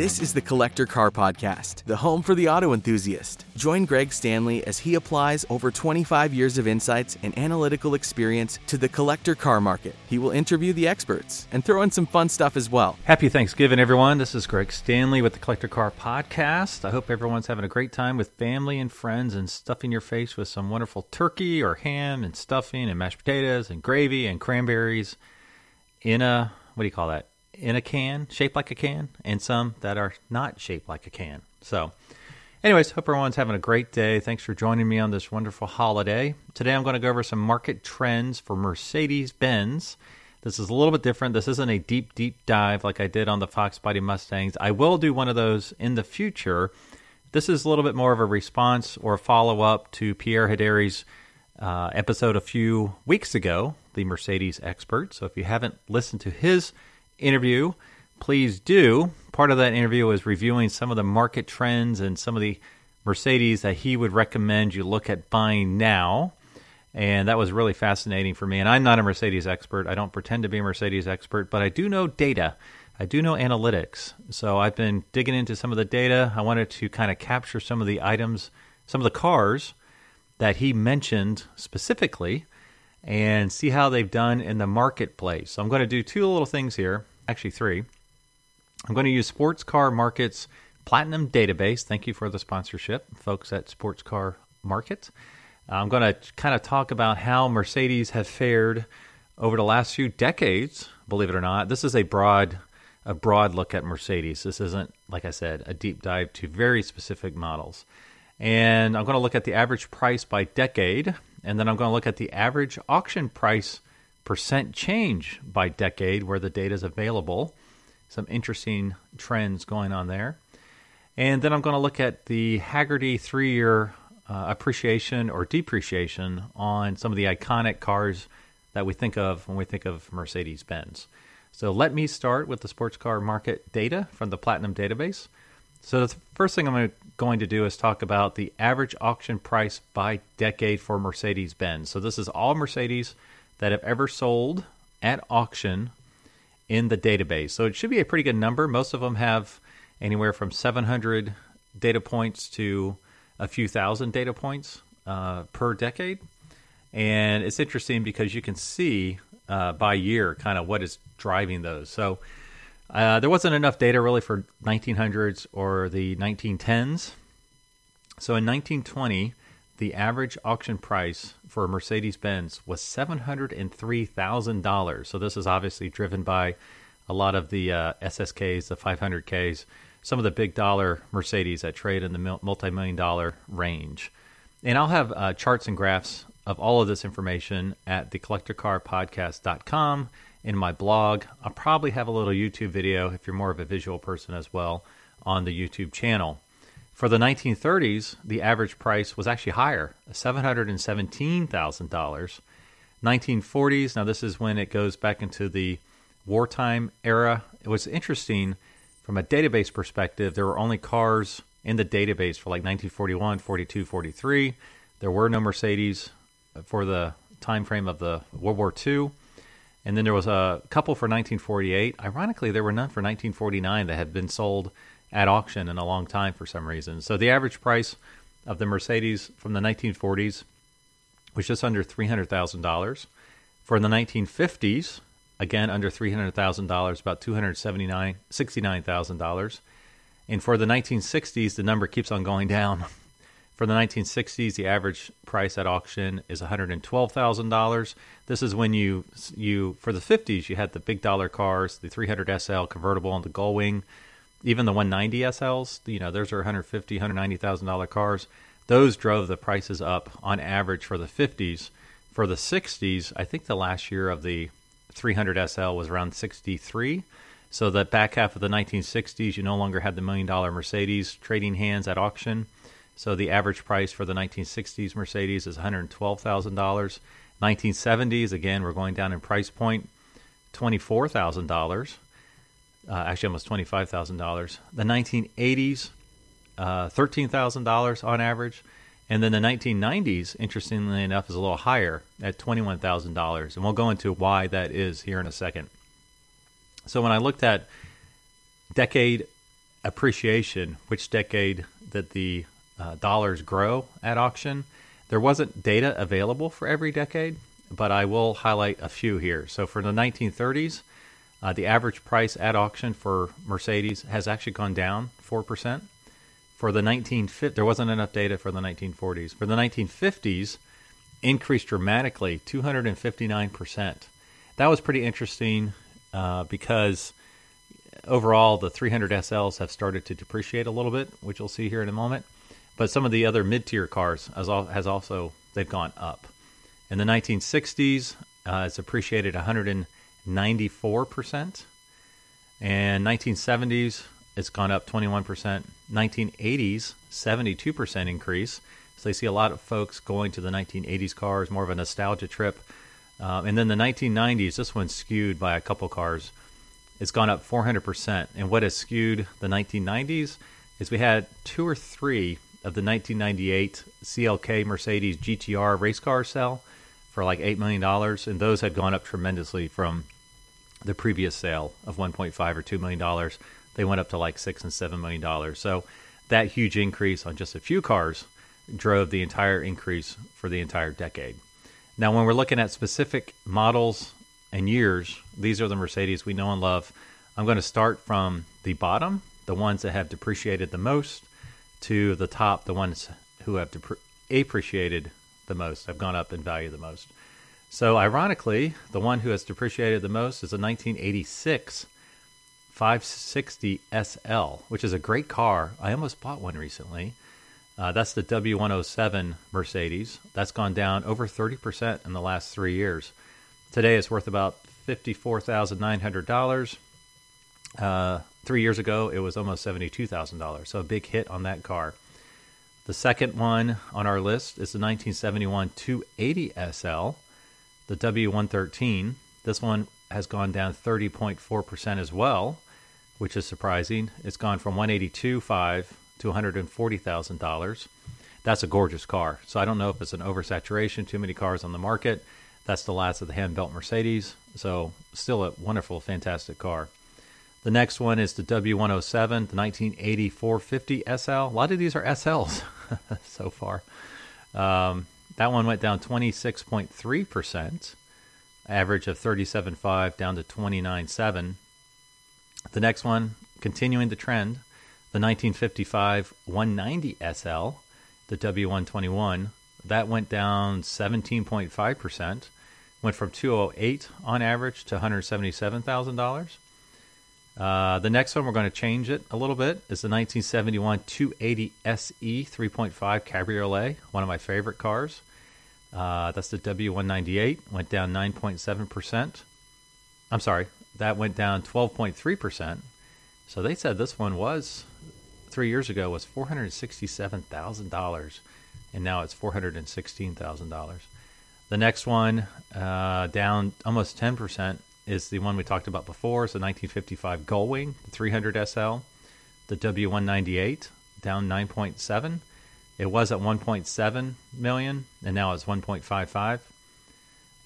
This is the Collector Car Podcast, the home for the auto enthusiast. Join Greg Stanley as he applies over 25 years of insights and analytical experience to the collector car market. He will interview the experts and throw in some fun stuff as well. Happy Thanksgiving, everyone. This is Greg Stanley with the Collector Car Podcast. I hope everyone's having a great time with family and friends and stuffing your face with some wonderful turkey or ham and stuffing and mashed potatoes and gravy and cranberries in a, what do you call that? In a can, shaped like a can, and some that are not shaped like a can. So anyways, hope everyone's having a great day. Thanks for joining me on this wonderful holiday. Today I'm going to go over some market trends for Mercedes Benz. This is a little bit different. This isn't a deep dive like I did on the Fox Body Mustangs. I will do one of those in the future. This is a little bit more of a response or a follow-up to Pierre Hedary's episode a few weeks ago, the Mercedes expert. So if you haven't listened to his interview, please do. Part of that interview was reviewing some of the market trends and some of the Mercedes that he would recommend you look at buying now. And that was really fascinating for me. And I'm not a Mercedes expert. I don't pretend to be a Mercedes expert, but I do know data. I do know analytics. So I've been digging into some of the data. I wanted to kind of capture some of the items, some of the cars that he mentioned specifically and see how they've done in the marketplace. So I'm going to do two little things here. Actually, three. I'm going to use Sports Car Market's Platinum Database. Thank you for the sponsorship, folks at Sports Car Market. I'm going to kind of talk about how Mercedes have fared over the last few decades, believe it or not. This is a broad look at Mercedes. This isn't, like I said, a deep dive to very specific models. And I'm going to look at the average price by decade, and then I'm going to look at the average auction price percent change by decade where the data is available. Some interesting trends going on there. And then I'm going to look at the Haggerty three-year appreciation or depreciation on some of the iconic cars that we think of when we think of Mercedes-Benz. So let me start with the sports car market data from the Platinum Database. So the first thing I'm going to do is talk about the average auction price by decade for Mercedes-Benz. So this is all Mercedes that have ever sold at auction in the database. So it should be a pretty good number. Most of them have anywhere from 700 data points to a few thousand data points per decade. And it's interesting because you can see by year kind of what is driving those. So there wasn't enough data really for 1900s or the 1910s. So in 1920, the average auction price for a Mercedes-Benz was $703,000. So this is obviously driven by a lot of the SSKs, the 500Ks, some of the big dollar Mercedes that trade in the multi-million dollar range. And I'll have charts and graphs of all of this information at the collectorcarpodcast.com. in my blog. I'll probably have a little YouTube video if you're more of a visual person as well on the YouTube channel. For the 1930s, the average price was actually higher, $717,000. 1940s, now this is when it goes back into the wartime era. It was interesting from a database perspective. There were only cars in the database for like 1941, 42, 43. There were no Mercedes for the time frame of the World War II. And then there was a couple for 1948. Ironically, there were none for 1949 that had been sold at auction in a long time for some reason. So the average price of the Mercedes from the 1940s was just under $300,000. For the 1950s, again, under $300,000, about $269,000. And for the 1960s, the number keeps on going down. For the 1960s, the average price at auction is $112,000. This is when you for the 50s, you had the big dollar cars, the 300 SL convertible and the Gullwing, even the 190 SLs, you know, those are $150,000, $190,000 cars. Those drove the prices up on average for the 50s. For the 60s, I think the last year of the 300 SL was around 63. So the back half of the 1960s, you no longer had the $1 million Mercedes trading hands at auction. So the average price for the 1960s Mercedes is $112,000. 1970s, again, we're going down in price point, $24,000. Actually, almost $25,000. The 1980s, $13,000 on average. And then the 1990s, interestingly enough, is a little higher at $21,000. And we'll go into why that is here in a second. So when I looked at decade appreciation, which decade that the dollars grow at auction. There wasn't data available for every decade, but I will highlight a few here. So for the 1930s, the average price at auction for Mercedes has actually gone down 4%. For the 1950s, there wasn't enough data for the 1940s. For the 1950s, increased dramatically, 259%. That was pretty interesting because overall the 300 SLs have started to depreciate a little bit, which you'll see here in a moment. But some of the other mid-tier cars has also, they've gone up. In the 1960s, it's appreciated 194%. And 1970s, it's gone up 21%. 1980s, 72% increase. So they see a lot of folks going to the 1980s cars, more of a nostalgia trip. And then the 1990s, this one's skewed by a couple cars. It's gone up 400%. And what has skewed the 1990s is we had two or three of the 1998 CLK Mercedes GTR race car sale for like $8 million, and those had gone up tremendously from the previous sale of $1.5 or $2 million. They went up to like $6 and $7 million. So that huge increase on just a few cars drove the entire increase for the entire decade. Now, when we're looking at specific models and years, these are the Mercedes we know and love. I'm going to start from the bottom, the ones that have depreciated the most, to the top, the ones who have appreciated the most, have gone up in value the most. So ironically, the one who has depreciated the most is a 1986 560 SL, which is a great car. I almost bought one recently. That's the W107 Mercedes. That's gone down over 30% in the last 3 years. Today it's worth about $54,900. 3 years ago, it was almost $72,000, so a big hit on that car. The second one on our list is the 1971 280 SL, the W113. This one has gone down 30.4% as well, which is surprising. It's gone from $182,500 to $140,000. That's a gorgeous car. So I don't know if it's an oversaturation, too many cars on the market. That's the last of the hand-built Mercedes. So still a wonderful, fantastic car. The next one is the W107, the 1980 450 SL. A lot of these are SLs so far. That one went down 26.3%, average of 37.5 down to 29.7. The next one, continuing the trend, the 1955 190 SL, the W121. That went down 17.5%, went from $208,000 on average to $177,000. The next one, we're going to change it a little bit, is the 1971 280 SE 3.5 Cabriolet, one of my favorite cars. That's the W198, went down 9.7%. I'm sorry, that went down 12.3%. So they said this one was, 3 years ago, was $467,000, and now it's $416,000. The next one, down almost 10%, is the one we talked about before. It's the 1955 Gullwing, the 300 SL, the W198, down 9.7. It was at 1.7 million, and now it's 1.55.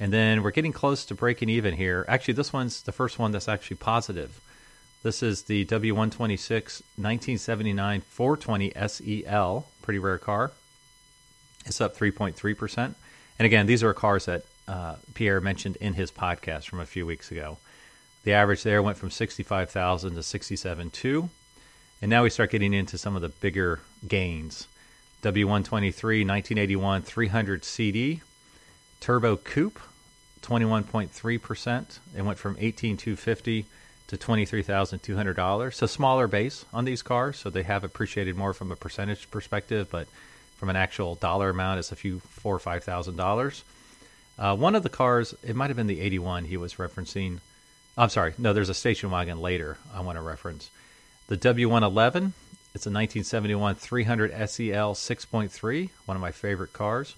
And then we're getting close to breaking even here. Actually, this one's the first one that's actually positive. This is the W126 1979 420 SEL, pretty rare car. It's up 3.3%. And again, these are cars that Pierre mentioned in his podcast from a few weeks ago. The average there went from 65,000 to 67.2, and now we start getting into some of the bigger gains. W123 1981 300 CD Turbo Coupe, 21.3%. It went from $18,250 to $23,200. So smaller base on these cars, so they have appreciated more from a percentage perspective, but from an actual dollar amount, it's a few $4,000 or $5,000. One of the cars, it might have been the 81 he was referencing. I'm sorry, no, there's a station wagon later I want to reference. The W111, it's a 1971 300 SEL 6.3, one of my favorite cars.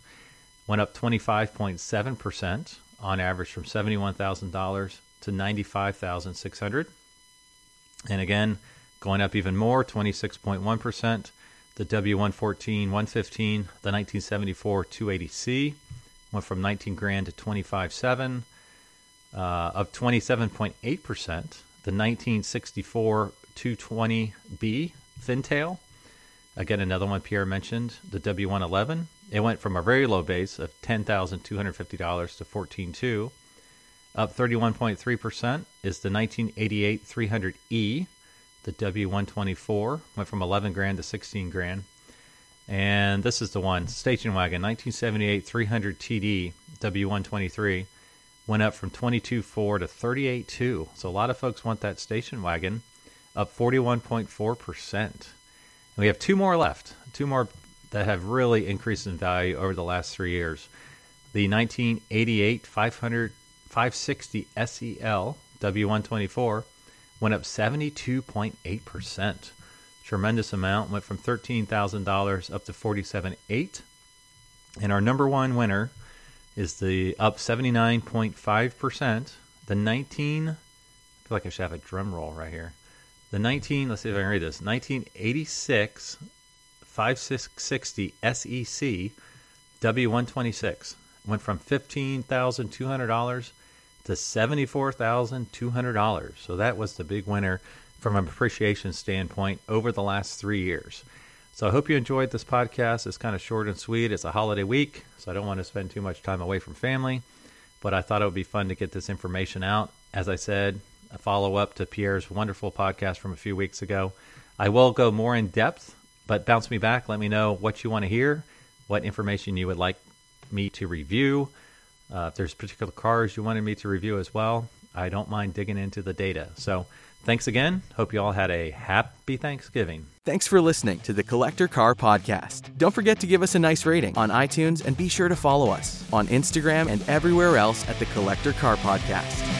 Went up 25.7% on average from $71,000 to $95,600. And again, going up even more, 26.1%. The W114, 115, the 1974 280C. Went from $19,000 to $25,700, up 27.8%. The 1964 220B thin tail. Again, another one Pierre mentioned, the W111. It went from a very low base of $10,250 to $14,200. Up 31.3% is the 1988 300E. The W124 went from $11,000 to $16,000. And this is the one, station wagon, 1978 300 TD W123 went up from $22,400 to $38,200. So a lot of folks want that station wagon, up 41.4%. And we have two more left, two more that have really increased in value over the last 3 years. The 1988 560 SEL W124 went up 72.8%. Tremendous amount, went from $13,000 up to $47,800. And our number one winner is the up 79.5%. The 19, I feel like I should have a drum roll right here. The 19, let's see if I can read this, 1986 5660 SEC W126 went from $15,200 to $74,200. So that was the big winner from an appreciation standpoint over the last 3 years. So I hope you enjoyed this podcast. It's kind of short and sweet. It's a holiday week, so I don't want to spend too much time away from family, but I thought it would be fun to get this information out. As I said, a follow-up to Pierre's wonderful podcast from a few weeks ago. I will go more in depth, but bounce me back. Let me know what you want to hear, what information you would like me to review. If there's particular cars you wanted me to review as well, I don't mind digging into the data. So thanks again. Hope you all had a happy Thanksgiving. Thanks for listening to the Collector Car Podcast. Don't forget to give us a nice rating on iTunes and be sure to follow us on Instagram and everywhere else at the Collector Car Podcast.